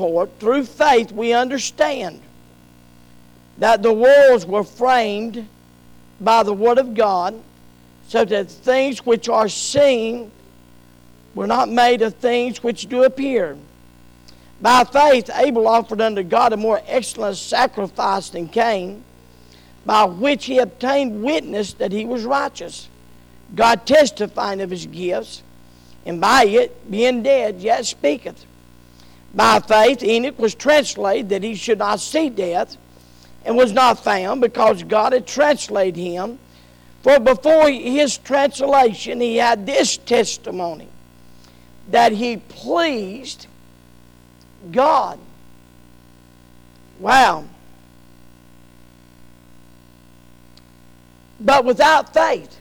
For through faith we understand that the worlds were framed by the Word of God, so that things which are seen were not made of things which do appear. By faith Abel offered unto God a more excellent sacrifice than Cain, by which he obtained witness that he was righteous, God testifying of his gifts, and by it, being dead, yet speaketh. By faith Enoch was translated that he should not see death, and was not found, because God had translated him. For before his translation he had this testimony, that he pleased God. Wow. But without faith,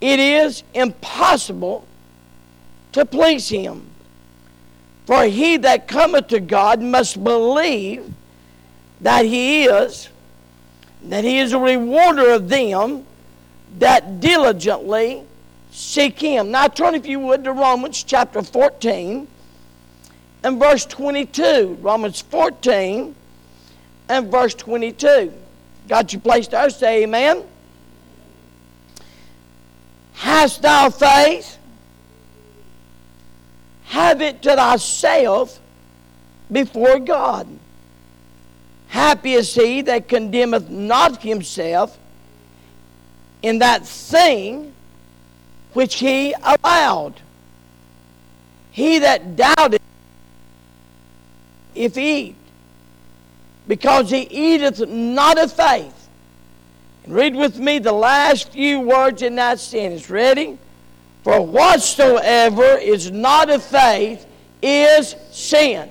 it is impossible to please him. For he that cometh to God must believe that he is a rewarder of them that diligently seek him. Now turn, if you would, to Romans chapter 14 and verse 22. Romans 14 and verse 22. Got your place there? Say amen. Hast thou faith? Have it to thyself before God. Happy is he that condemneth not himself in that thing which he allowed. He that doubted, if he eat, because he eateth not of faith. And read with me the last few words in that sentence. Ready? For whatsoever is not of faith is sin.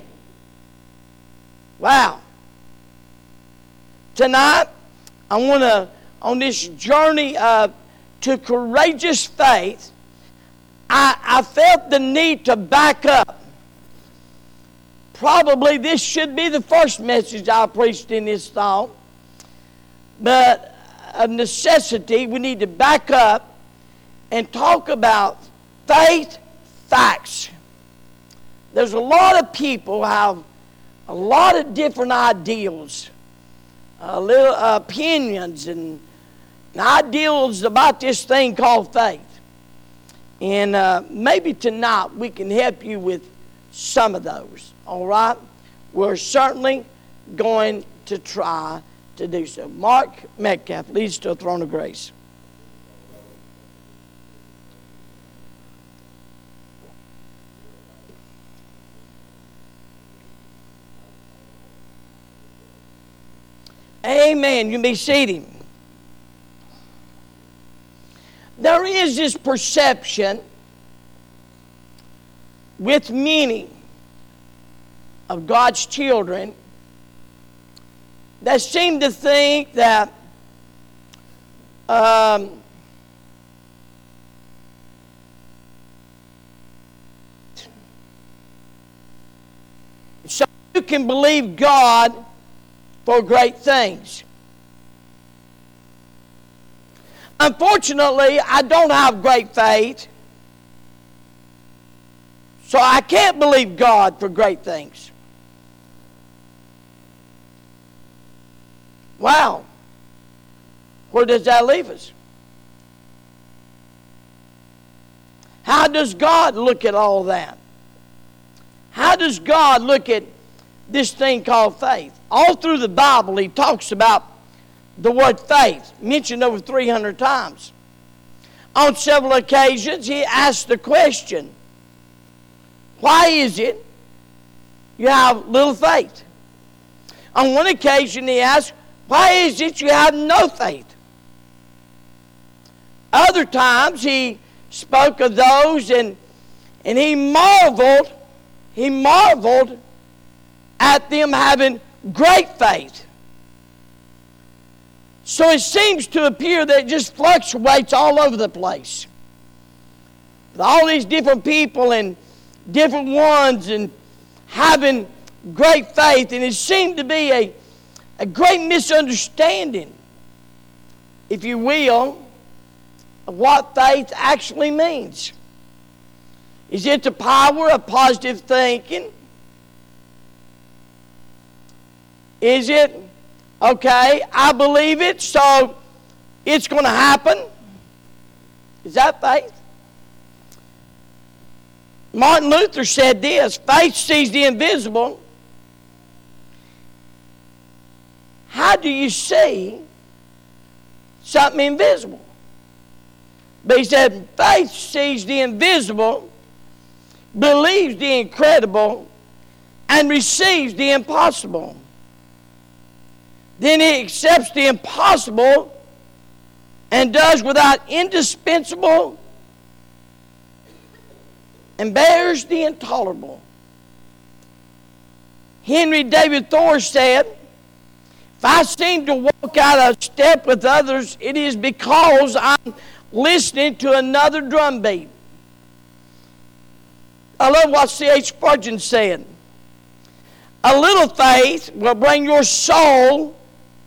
Wow. Tonight, I want to, on this journey to courageous faith, I felt the need to back up. Probably this should be the first message I preached in this thought, but of necessity, we need to back up and talk about faith facts. There's a lot of people have a lot of different ideals, opinions and ideals about this thing called faith. And maybe tonight we can help you with some of those, all right? We're certainly going to try to do so. Mark Metcalf leads to a throne of grace. Amen. You can be seated. There is this perception with many of God's children that seem to think that so you can believe God for great things. Unfortunately, I don't have great faith, so I can't believe God for great things. Wow. Where does that leave us? How does God look at all that? How does God look at this thing called faith? All through the Bible, he talks about the word faith, mentioned over 300 times. On several occasions, he asked the question, why is it you have little faith? On one occasion, he asked, why is it you have no faith? Other times, he spoke of those and he marveled at them having great faith. So it seems to appear that it just fluctuates all over the place. With all these different people and different ones and having great faith, and it seemed to be a great misunderstanding, if you will, of what faith actually means. Is it the power of positive thinking Is it? Okay, I believe it, so it's going to happen. Is that faith? Martin Luther said this, faith sees the invisible. How do you see something invisible? But he said, faith sees the invisible, believes the incredible, and receives the impossible. Then he accepts the impossible and does without indispensable and bears the intolerable. Henry David Thoreau said, if I seem to walk out of step with others, it is because I'm listening to another drumbeat. I love what C.H. Spurgeon said. A little faith will bring your soul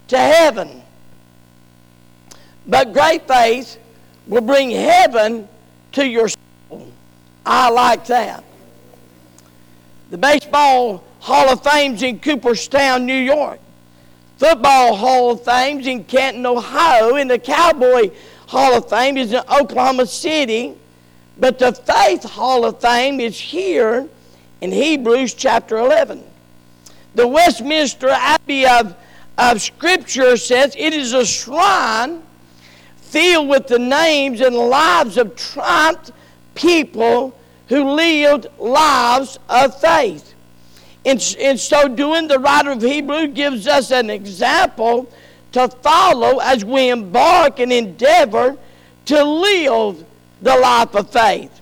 to heaven, but great faith will bring heaven to your soul. I like that. The Baseball Hall of Fame's in Cooperstown, New York. Football Hall of Fame's in Canton, Ohio, and the Cowboy Hall of Fame is in Oklahoma City, but the Faith Hall of Fame is here in Hebrews chapter 11. The Westminster Abbey of Scripture says it is a shrine filled with the names and lives of triumphed people who lived lives of faith. In so doing, the writer of Hebrews gives us an example to follow as we embark and endeavor to live the life of faith.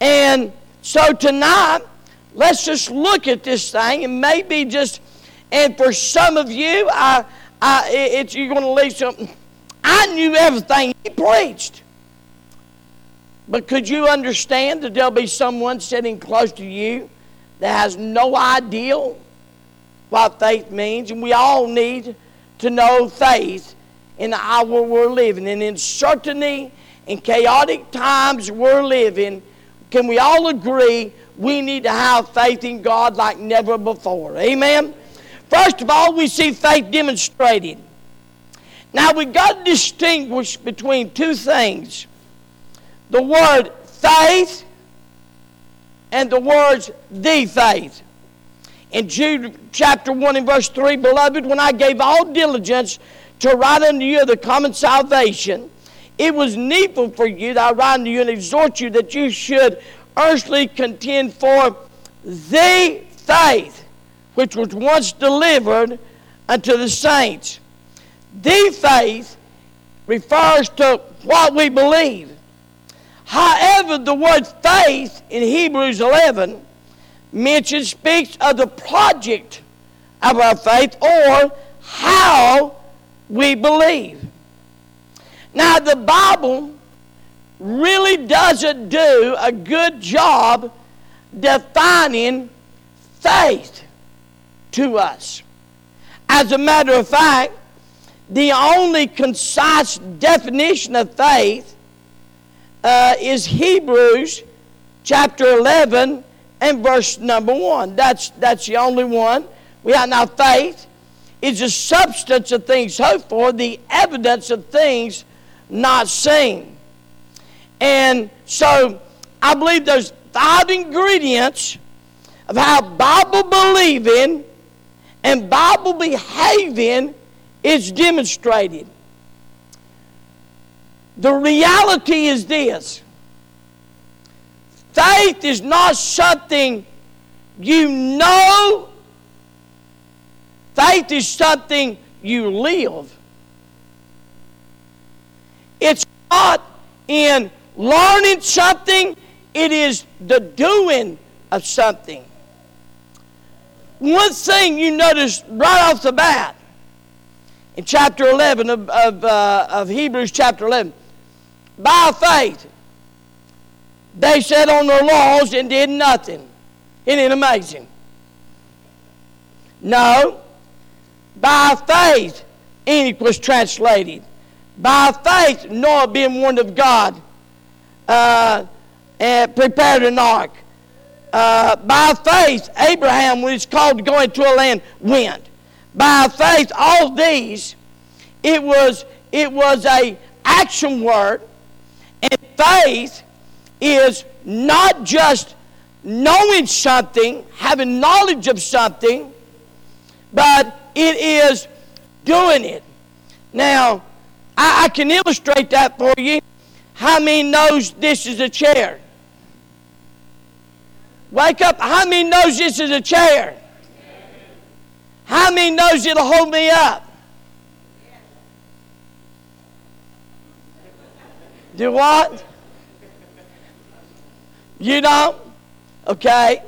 And so tonight, let's just look at this thing, and maybe just, and for some of you, you're going to leave something. I knew everything he preached. But could you understand that there'll be someone sitting close to you that has no idea what faith means? And we all need to know faith in the hour we're living. And in certainty and chaotic times we're living, can we all agree we need to have faith in God like never before? Amen? First of all, we see faith demonstrated. Now, we've got to distinguish between two things. The word faith and the words the faith. In Jude chapter 1 and verse 3, beloved, when I gave all diligence to write unto you the common salvation, it was needful for you that I write unto you and exhort you that you should earnestly contend for the faith which was once delivered unto the saints. The faith refers to what we believe. However, the word faith in Hebrews 11 mentioned speaks of the project of our faith or how we believe. Now, the Bible really doesn't do a good job defining faith to us. As a matter of fact, the only concise definition of faith is Hebrews chapter 11 and verse number 1. That's the only one. We have now faith is the substance of things hoped for, the evidence of things not seen. And so I believe there's 5 ingredients of how Bible believing and Bible behaving is demonstrated. The reality is this. Faith is not something you know. Faith is something you live. It's not in learning something, it is the doing of something. One thing you notice right off the bat in chapter 11 of Hebrews chapter 11, by faith they sat on their laurels and did nothing. Isn't it amazing? No. By faith Enoch was translated. By faith Noah, being warned of God, prepared an ark. By faith, Abraham, when he's called to go into a land, went. By faith, all these, it was a action word, and faith is not just knowing something, having knowledge of something, but it is doing it. Now, I can illustrate that for you. How many knows this is a chair? Wake up. How many knows this is a chair? How many knows it'll hold me up? Do what? You don't? Okay.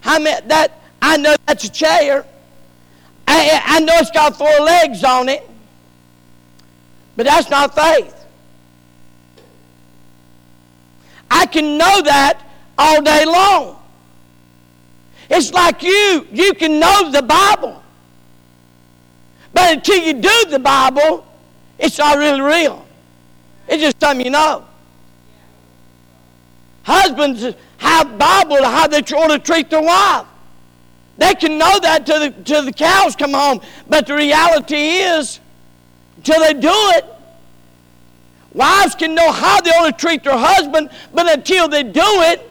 How many, that I know that's a chair. I know it's got four legs on it. But that's not faith. I can know that all day long. It's like you can know the Bible. But until you do the Bible, it's not really real. It's just something you know. Husbands have Bible how they ought to treat their wife. They can know that till the cows come home. But the reality is, until they do it, wives can know how they ought to treat their husband, but until they do it,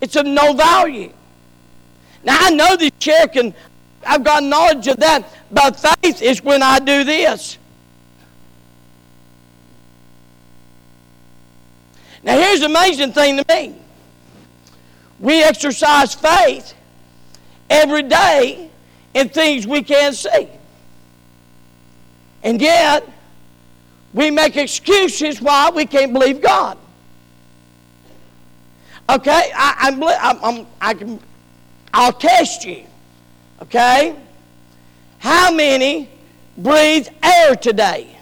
it's of no value. Now, I know this chair can, I've got knowledge of that, but faith is when I do this. Now, here's the amazing thing to me. We exercise faith every day in things we can't see. And yet, we make excuses why we can't believe God. Okay? I'll test you. Okay? How many breathe air today?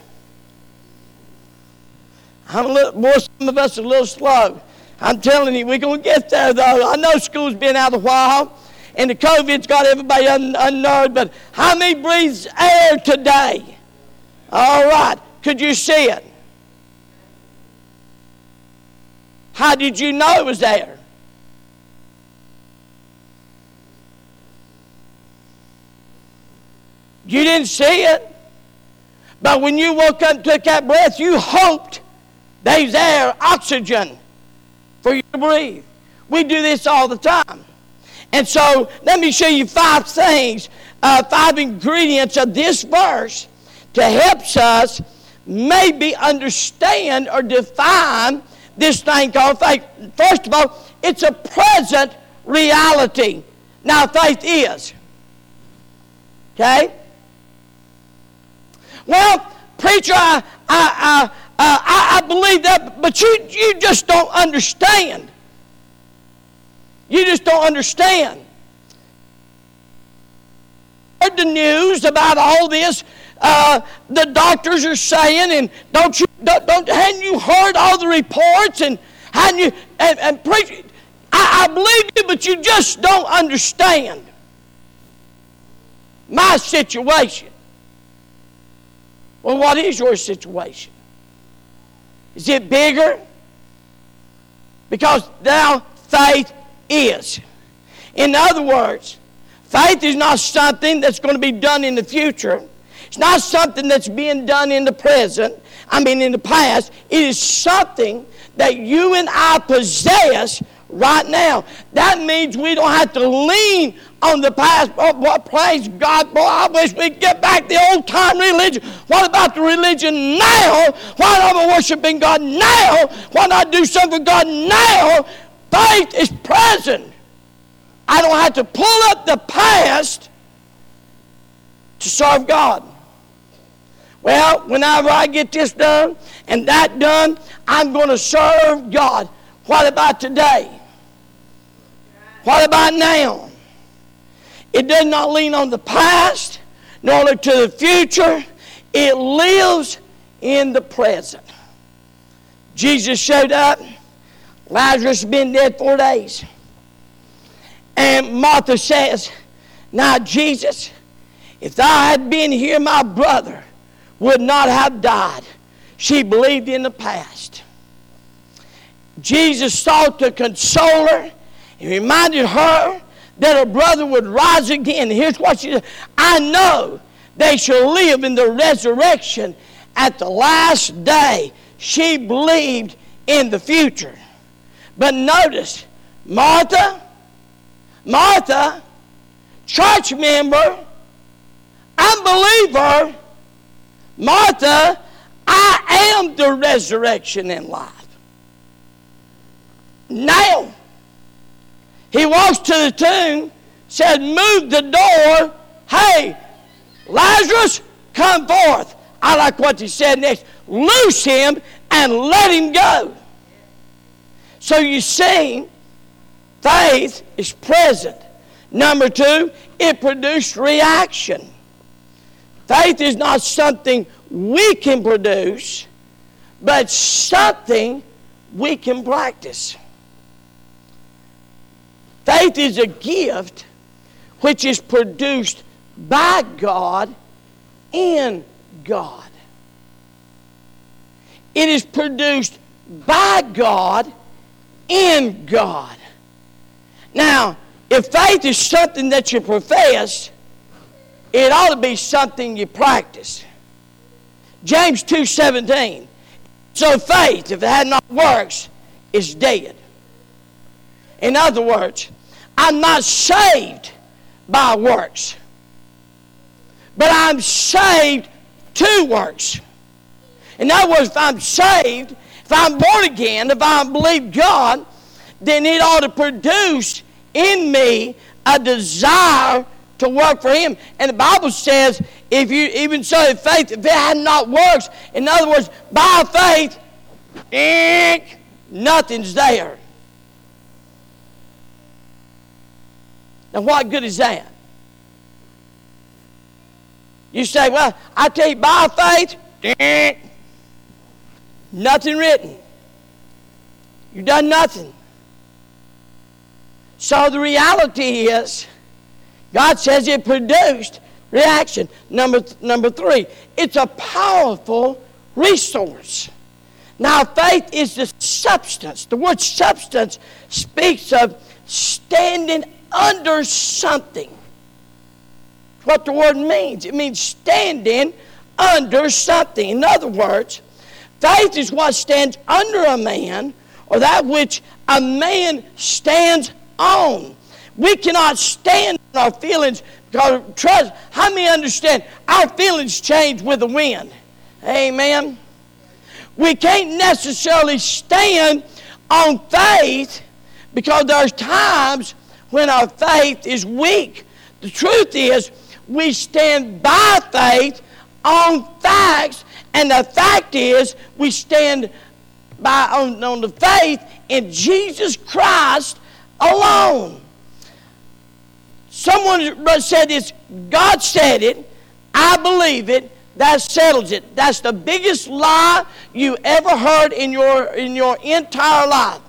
I'm a little more. Some of us are a little slow. I'm telling you, we're going to get there, though. I know school's been out a while, and the COVID's got everybody unnerved, but how many breathes air today? All right. Could you see it? How did you know it was there? You didn't see it. But when you woke up and took that breath, you hoped there's air, oxygen for you to breathe. We do this all the time. And so let me show you five things, five ingredients of this verse that helps us maybe understand or define this thing called faith. First of all, it's a present reality. Now, faith is. Okay? Well, preacher, I believe that, but you just don't understand. You just don't understand. I heard the news about all this. The doctors are saying, and hadn't you heard all the reports? And hadn't you and preacher, I believe you, but you just don't understand my situation. Well, what is your situation? Is it bigger? Because now faith is. In other words, faith is not something that's going to be done in the future. It's not something that's being done in the past. It is something that you and I possess right now. That means we don't have to lean on the past. Oh, boy, praise God. Boy, I wish we'd get back the old-time religion. What about the religion now? Why not be worshiping God now? Why not do something for God now? Faith is present. I don't have to pull up the past to serve God. Well, whenever I get this done and that done, I'm going to serve God. What about today? What about now? It does not lean on the past, nor look to the future. It lives in the present. Jesus showed up. Lazarus had been dead 4 days. And Martha says, "Now, Jesus, if thou had been here, my brother would not have died." She believed in the past. Jesus sought to console her. He reminded her that a brother would rise again. Here's what she said. I know they shall live in the resurrection at the last day. She believed in the future. But notice, Martha, church member, unbeliever, Martha, I am the resurrection and life. Now, he walks to the tomb, said, move the door. Hey, Lazarus, come forth. I like what he said next. Loose him and let him go. So you see, faith is present. Number two, it produced reaction. Faith is not something we can produce, but something we can practice. Faith is a gift which is produced by God in God. It is produced by God in God. Now, if faith is something that you profess, it ought to be something you practice. James 2:17. So faith, if it had not works, is dead. In other words, I'm not saved by works, but I'm saved to works. In other words, if I'm saved, if I'm born again, if I believe God, then it ought to produce in me a desire to work for Him. And the Bible says, if you even so, if faith, if it had not works, in other words, by faith, nothing's there. Now, what good is that? You say, well, I tell you, by faith, nothing written. You've done nothing. So the reality is, God says it produced reaction. Number three, it's a powerful resource. Now, faith is the substance. The word substance speaks of standing under something. That's what the word means. It means standing under something. In other words, faith is what stands under a man, or that which a man stands on. We cannot stand on our feelings, because trust, how many understand our feelings change with the wind? Amen. We can't necessarily stand on faith, because there's times when our faith is weak. The truth is, we stand by faith on facts, and the fact is, we stand by on the faith in Jesus Christ alone. Someone said this, God said it, I believe it, that settles it. That's the biggest lie you ever heard in your entire life.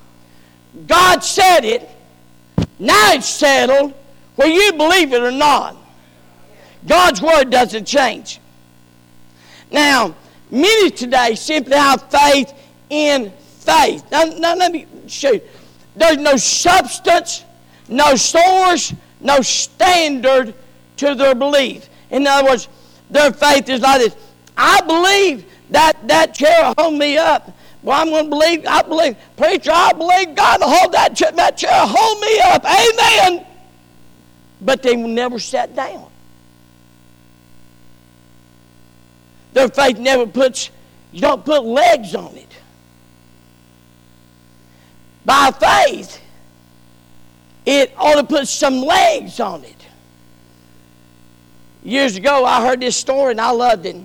God said it, now it's settled, whether you believe it or not. God's word doesn't change. Now, many today simply have faith in faith. Now let me show you. There's no substance, no source, no standard to their belief. In other words, their faith is like this. I believe that chair will hold me up. Well, I'm going to believe, I believe. Preacher, I believe God will hold that chair, hold me up. Amen. But they never sat down. Their faith never puts, you don't put legs on it. By faith, it ought to put some legs on it. Years ago, I heard this story and I loved it.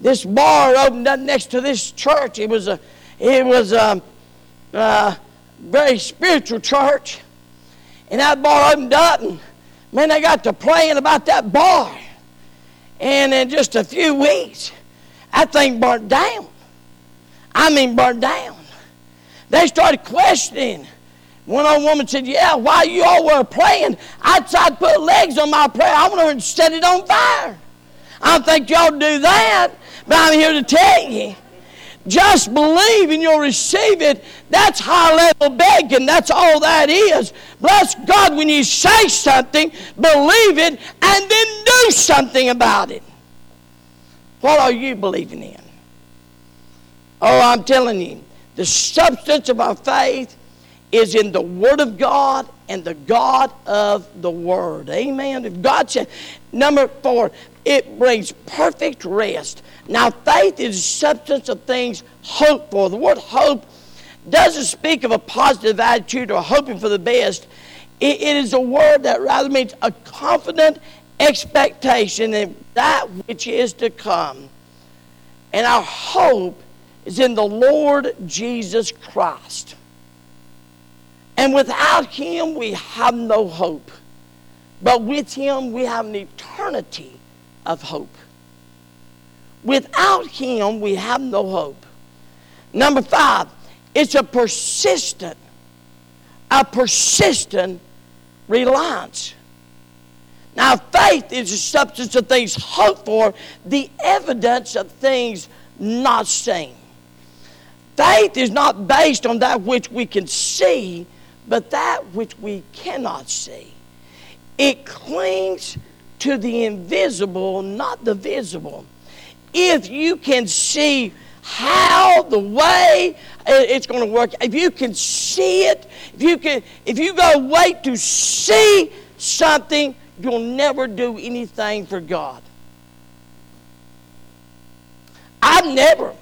This bar opened up next to this church. It was a very spiritual church. And that bar opened up, and man, they got to praying about that bar. And in just a few weeks, that thing burnt down. I mean, burnt down. They started questioning. One old woman said, yeah, while you all were praying, I tried to put legs on my prayer. I went over and set it on fire. I don't think y'all do that, but I'm here to tell you Just believe and you'll receive it. That's high-level begging. That's all that is. Bless God, when you say something, believe it, and then do something about it. What are you believing in? Oh, I'm telling you, the substance of our faith is in the Word of God and the God of the Word. Amen. If God said, number 4, it brings perfect rest. Now, faith is the substance of things hoped for. The word hope doesn't speak of a positive attitude or hoping for the best. It is a word that rather means a confident expectation in that which is to come. And our hope is in the Lord Jesus Christ. And without Him, we have no hope. But with Him, we have an eternity of hope. Without Him, we have no hope. Number 5, it's a persistent reliance. Now, faith is the substance of things hoped for, the evidence of things not seen. Faith is not based on that which we can see, but that which we cannot see. It clings to the invisible, not the visible. If you can see how, the way it's going to work, if you can see it, if you go wait to see something, you'll never do anything for God. I've never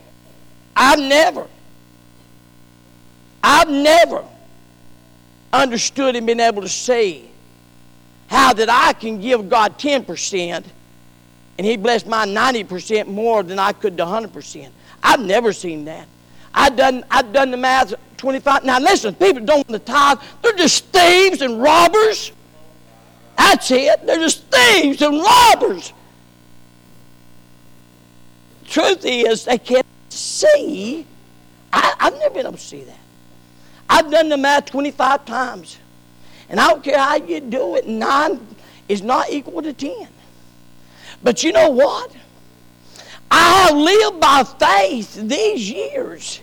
understood and been able to see how that I can give God 10% and He blessed my 90% more than I could to 100%. I've never seen that. I've done the math 25. Now listen, people don't want to tithe. They're just thieves and robbers. That's it. They're just thieves and robbers. The truth is, they can't see. I've never been able to see that. I've done the math 25 times. And I don't care how you do it, 9 is not equal to 10. But you know what? I have lived by faith these years.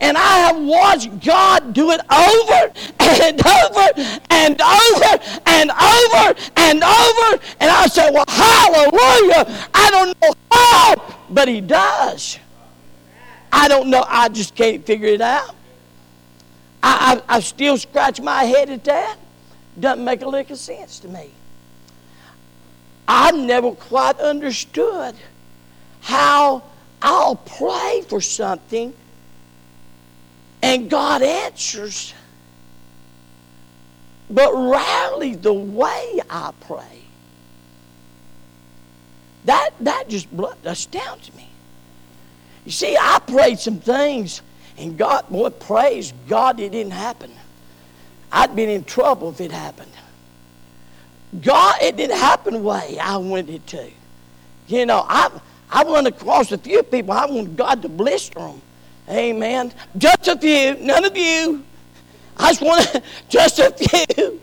And I have watched God do it over and over and over and over and over. And I say, well, hallelujah. I don't know how, but He does. I don't know. I just can't figure it out. I still scratch my head at that. Doesn't make a lick of sense to me. I never quite understood how I'll pray for something and God answers, but rarely the way I pray. That just astounds me. You see, I prayed some things, and God, boy, praise God, it didn't happen. I'd been in trouble if it happened. God, it didn't happen the way I wanted it to. You know, I've run across a few people. I want God to blister them. Amen. Just a few. None of you. Just a few.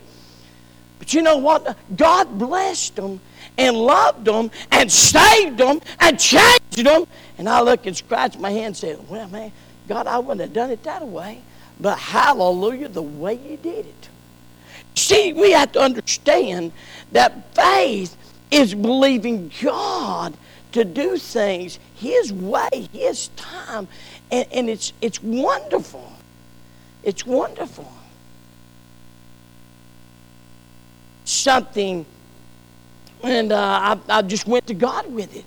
But you know what? God blessed them and loved them and saved them and changed them. And I look and scratch my hand and say, well, man, God, I wouldn't have done it that way. But hallelujah, the way You did it. See, we have to understand that faith is believing God to do things His way, His time. And it's wonderful. It's wonderful. Something, and I just went to God with it.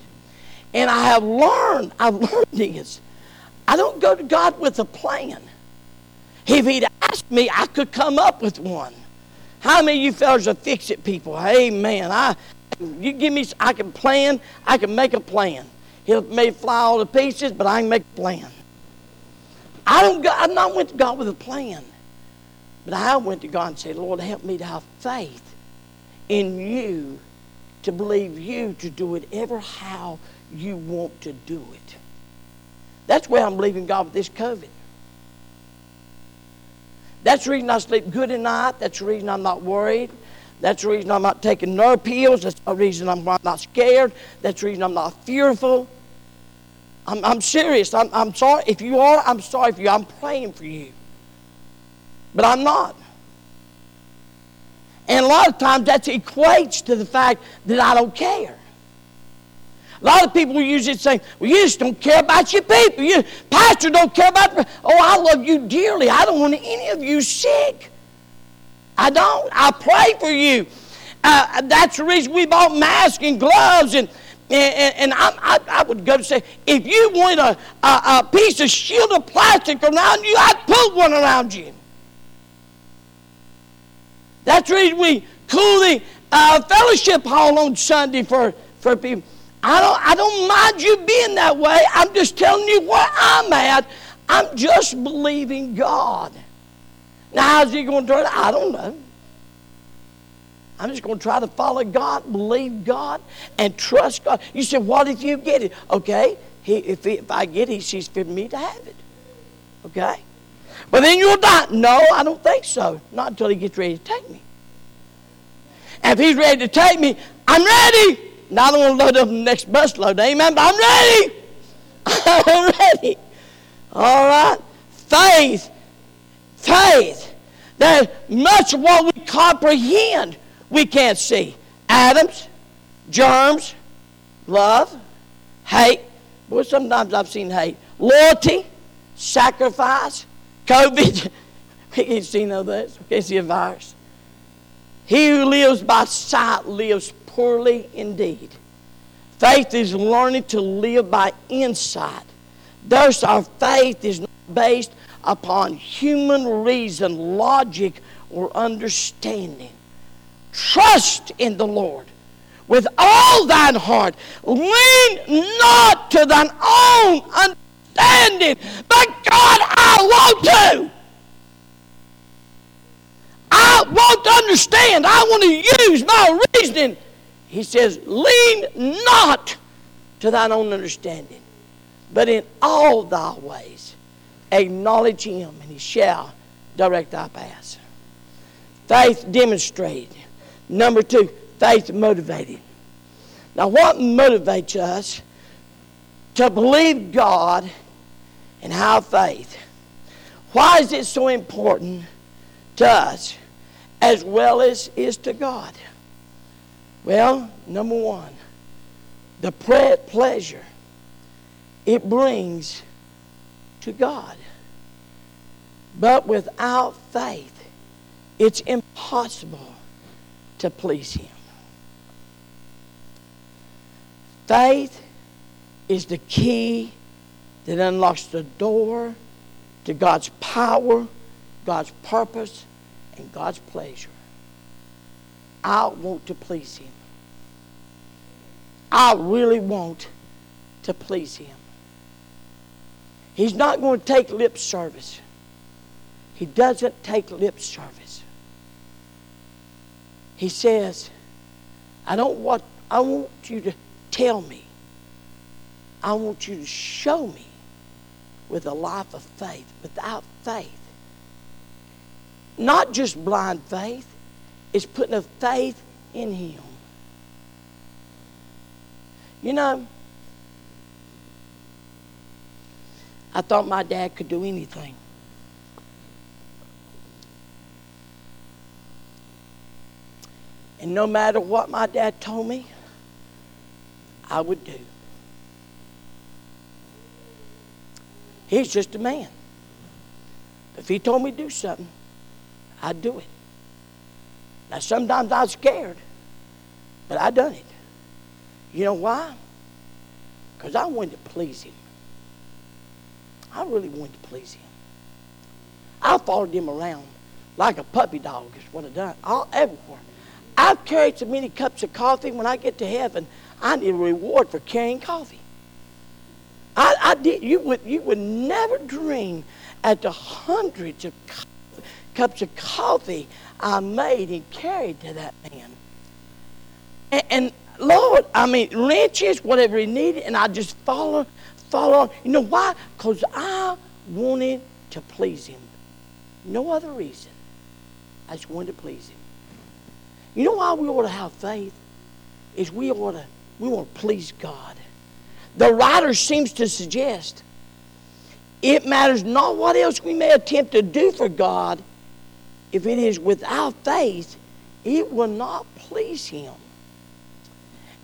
And I have learned, this. I don't go to God with a plan. If He'd asked me, I could come up with one. How many of you fellas are fix-it people? Amen. I can plan. I can make a plan. It may fly all to pieces, but I can make a plan. I'm not went to God with a plan. But I went to God and said, Lord, help me to have faith in You, to believe You to do it ever how You want to do it. That's where I'm believing God with this COVID. That's the reason I sleep good at night. That's the reason I'm not worried. That's the reason I'm not taking nerve pills. That's the reason I'm not scared. That's the reason I'm not fearful. I'm serious. I'm sorry. If you are, I'm sorry for you. I'm praying for you. But I'm not. And a lot of times that equates to the fact that I don't care. A lot of people usually say, well, you just don't care about your people. You, pastor, don't care about me. Oh, I love you dearly. I don't want any of you sick. I don't. I pray for you. That's the reason we bought masks and gloves. And I would go to say, if you wanted a piece of shield of plastic around you, I'd put one around you. That's the reason we cool the fellowship hall on Sunday for people. I don't mind you being that way. I'm just telling you where I'm at. I'm just believing God. Now, how's he going to turn it? I don't know. I'm just going to try to follow God, believe God, and trust God. You said, what if you get it? Okay, if I get it, he sees fit me to have it. Okay? But then you'll die. No, I don't think so. Not until he gets ready to take me. And if he's ready to take me, I'm ready. Now, I don't want to load up the next bus load, amen, but I'm ready. I'm ready. All right? Faith. There's much of what we comprehend we can't see. Atoms, germs, love, hate. Boy, sometimes I've seen hate. Loyalty, sacrifice, COVID. We can't see no of this. We can't see a virus. He who lives by sight lives poorly indeed. Faith is learning to live by insight. Thus, our faith is not based upon human reason, logic, or understanding. Trust in the Lord with all thine heart. Lean not to thine own understanding, but God, I want to. I want to understand. I want to use my reasoning. He says, lean not to thine own understanding, but in all thy ways acknowledge him, and he shall direct thy paths. Faith demonstrated. Number two, faith motivated. Now, what motivates us to believe God and have faith? Why is it so important to us as well as is to God? Well, number one, the pleasure it brings to God. But without faith, it's impossible to please him. Faith is the key that unlocks the door to God's power, God's purpose, and God's pleasure. I want to please him. I really want to please him. He's not going to take lip service. He doesn't take lip service. He says, I want you to tell me. I want you to show me with a life of faith. Without faith, not just blind faith, it's putting a faith in him. You know, I thought my dad could do anything. And no matter what my dad told me, I would do. He's just a man. If he told me to do something, I'd do it. Now, sometimes I was scared, but I done it. You know why? Because I wanted to please him. I really wanted to please him. I followed him around like a puppy dog is what I done, all everywhere. I've carried so many cups of coffee. When I get to heaven, I need a reward for carrying coffee. I did. You would never dream at the hundreds of cups of coffee I made and carried to that man. And Lord, I mean, wrenches, whatever he needed, and I just follow. You know why? Because I wanted to please him. No other reason. I just wanted to please him. You know why we ought to have faith? Is we ought to please God. The writer seems to suggest it matters not what else we may attempt to do for God. If it is without faith, it will not please Him.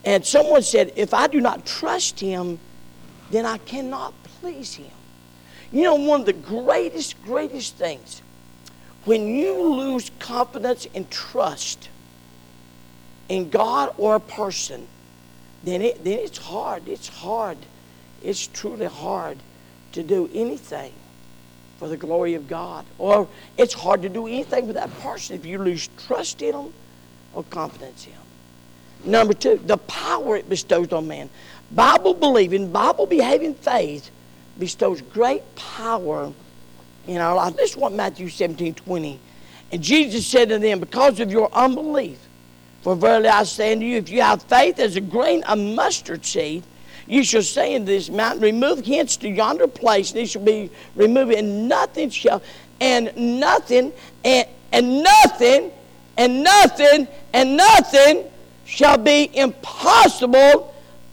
And someone said, if I do not trust Him, then I cannot please Him. You know, one of the greatest things, when you lose confidence and trust in God or a person, then it's hard. It's hard. It's truly hard to do anything for the glory of God. Or it's hard to do anything with that person if you lose trust in them or confidence in them. Number two, the power it bestows on man. Bible-believing, Bible-behaving faith bestows great power in our life. This is what Matthew 17:20. And Jesus said to them, because of your unbelief, for verily I say unto you, if you have faith as a grain of mustard seed, you shall say in this mountain, remove hence to yonder place, and it shall be removed, and nothing shall be impossible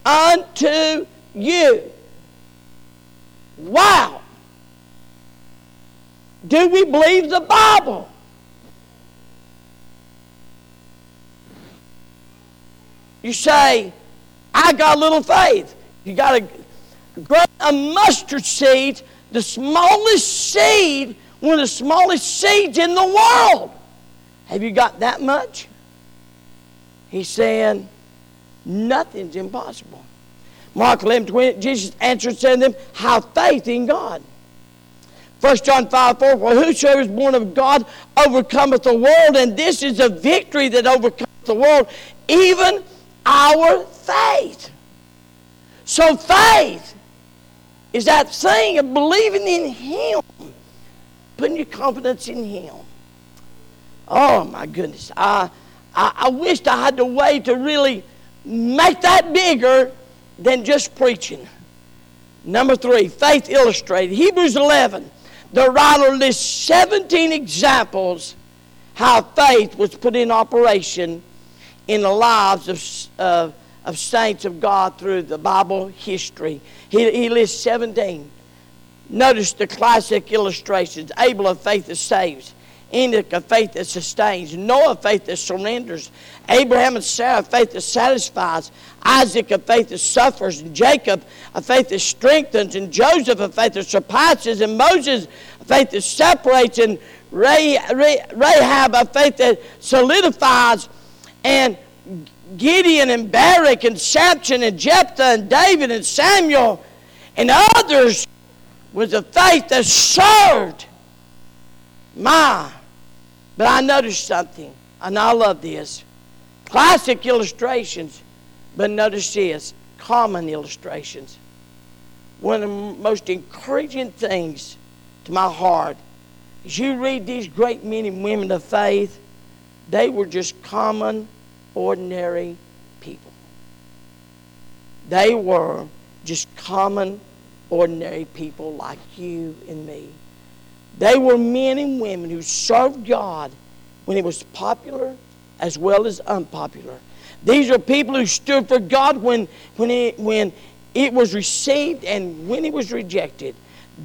unto you. Wow! Do we believe the Bible? You say, I got a little faith. You got a grain of mustard seed, the smallest seed, one of the smallest seeds in the world. Have you got that much? He's saying, nothing's impossible. Mark 11:20, Jesus answered, saying to them, have faith in God. 1 John 5:4, for whosoever is born of God overcometh the world, and this is the victory that overcometh the world, even our faith. So faith is that thing of believing in Him, putting your confidence in Him. Oh my goodness, I wished I had the way to really make that bigger than just preaching. Number three, faith illustrated. Hebrews 11, the writer lists 17 examples how faith was put in operation in the lives of saints of God through the Bible history. He lists 17. Notice the classic illustrations. Abel of faith that saves. Enoch of faith that sustains. Noah of faith that surrenders. Abraham and Sarah of faith that satisfies. Isaac of faith that suffers. And Jacob of faith that strengthens. And Joseph of faith that surpasses. And Moses of faith that separates. And Rahab of faith that solidifies. And Gideon and Barak and Samson and Jephthah and David and Samuel and others was a faith that served. But I noticed something, and I love this. Classic illustrations, but notice this, common illustrations. One of the most encouraging things to my heart is you read these great men and women of faith, they were just common, ordinary people. They were just common, ordinary people like you and me. They were men and women who served God when it was popular as well as unpopular. These are people who stood for God when it was received and when it was rejected.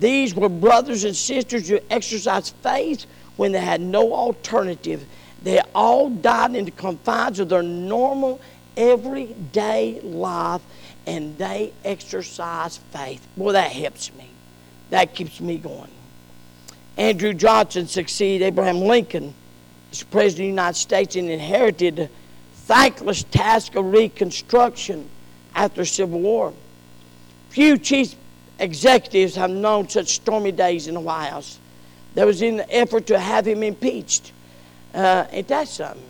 These were brothers and sisters who exercised faith when they had no alternative. They all died in the confines of their normal, everyday life, and they exercised faith. Boy, that helps me. That keeps me going. Andrew Johnson succeeded Abraham Lincoln as President of the United States and inherited the thankless task of Reconstruction after the Civil War. Few chief executives have known such stormy days in the White House. There was an effort to have him impeached. Ain't that something?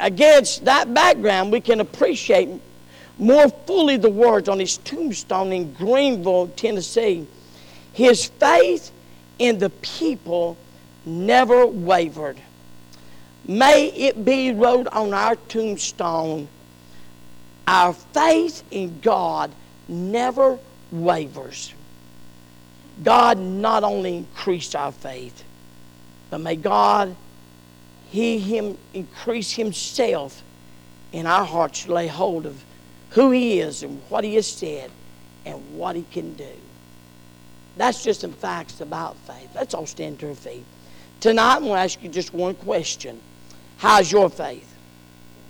Against that background, we can appreciate more fully the words on his tombstone in Greenville, Tennessee. His faith in the people never wavered. May it be wrote on our tombstone, our faith in God never wavers. God not only increased our faith, but may God increase Himself in our hearts to lay hold of who He is and what He has said and what He can do. That's just some facts about faith. Let's all stand to our feet. Tonight, I'm going to ask you just one question. How's your faith?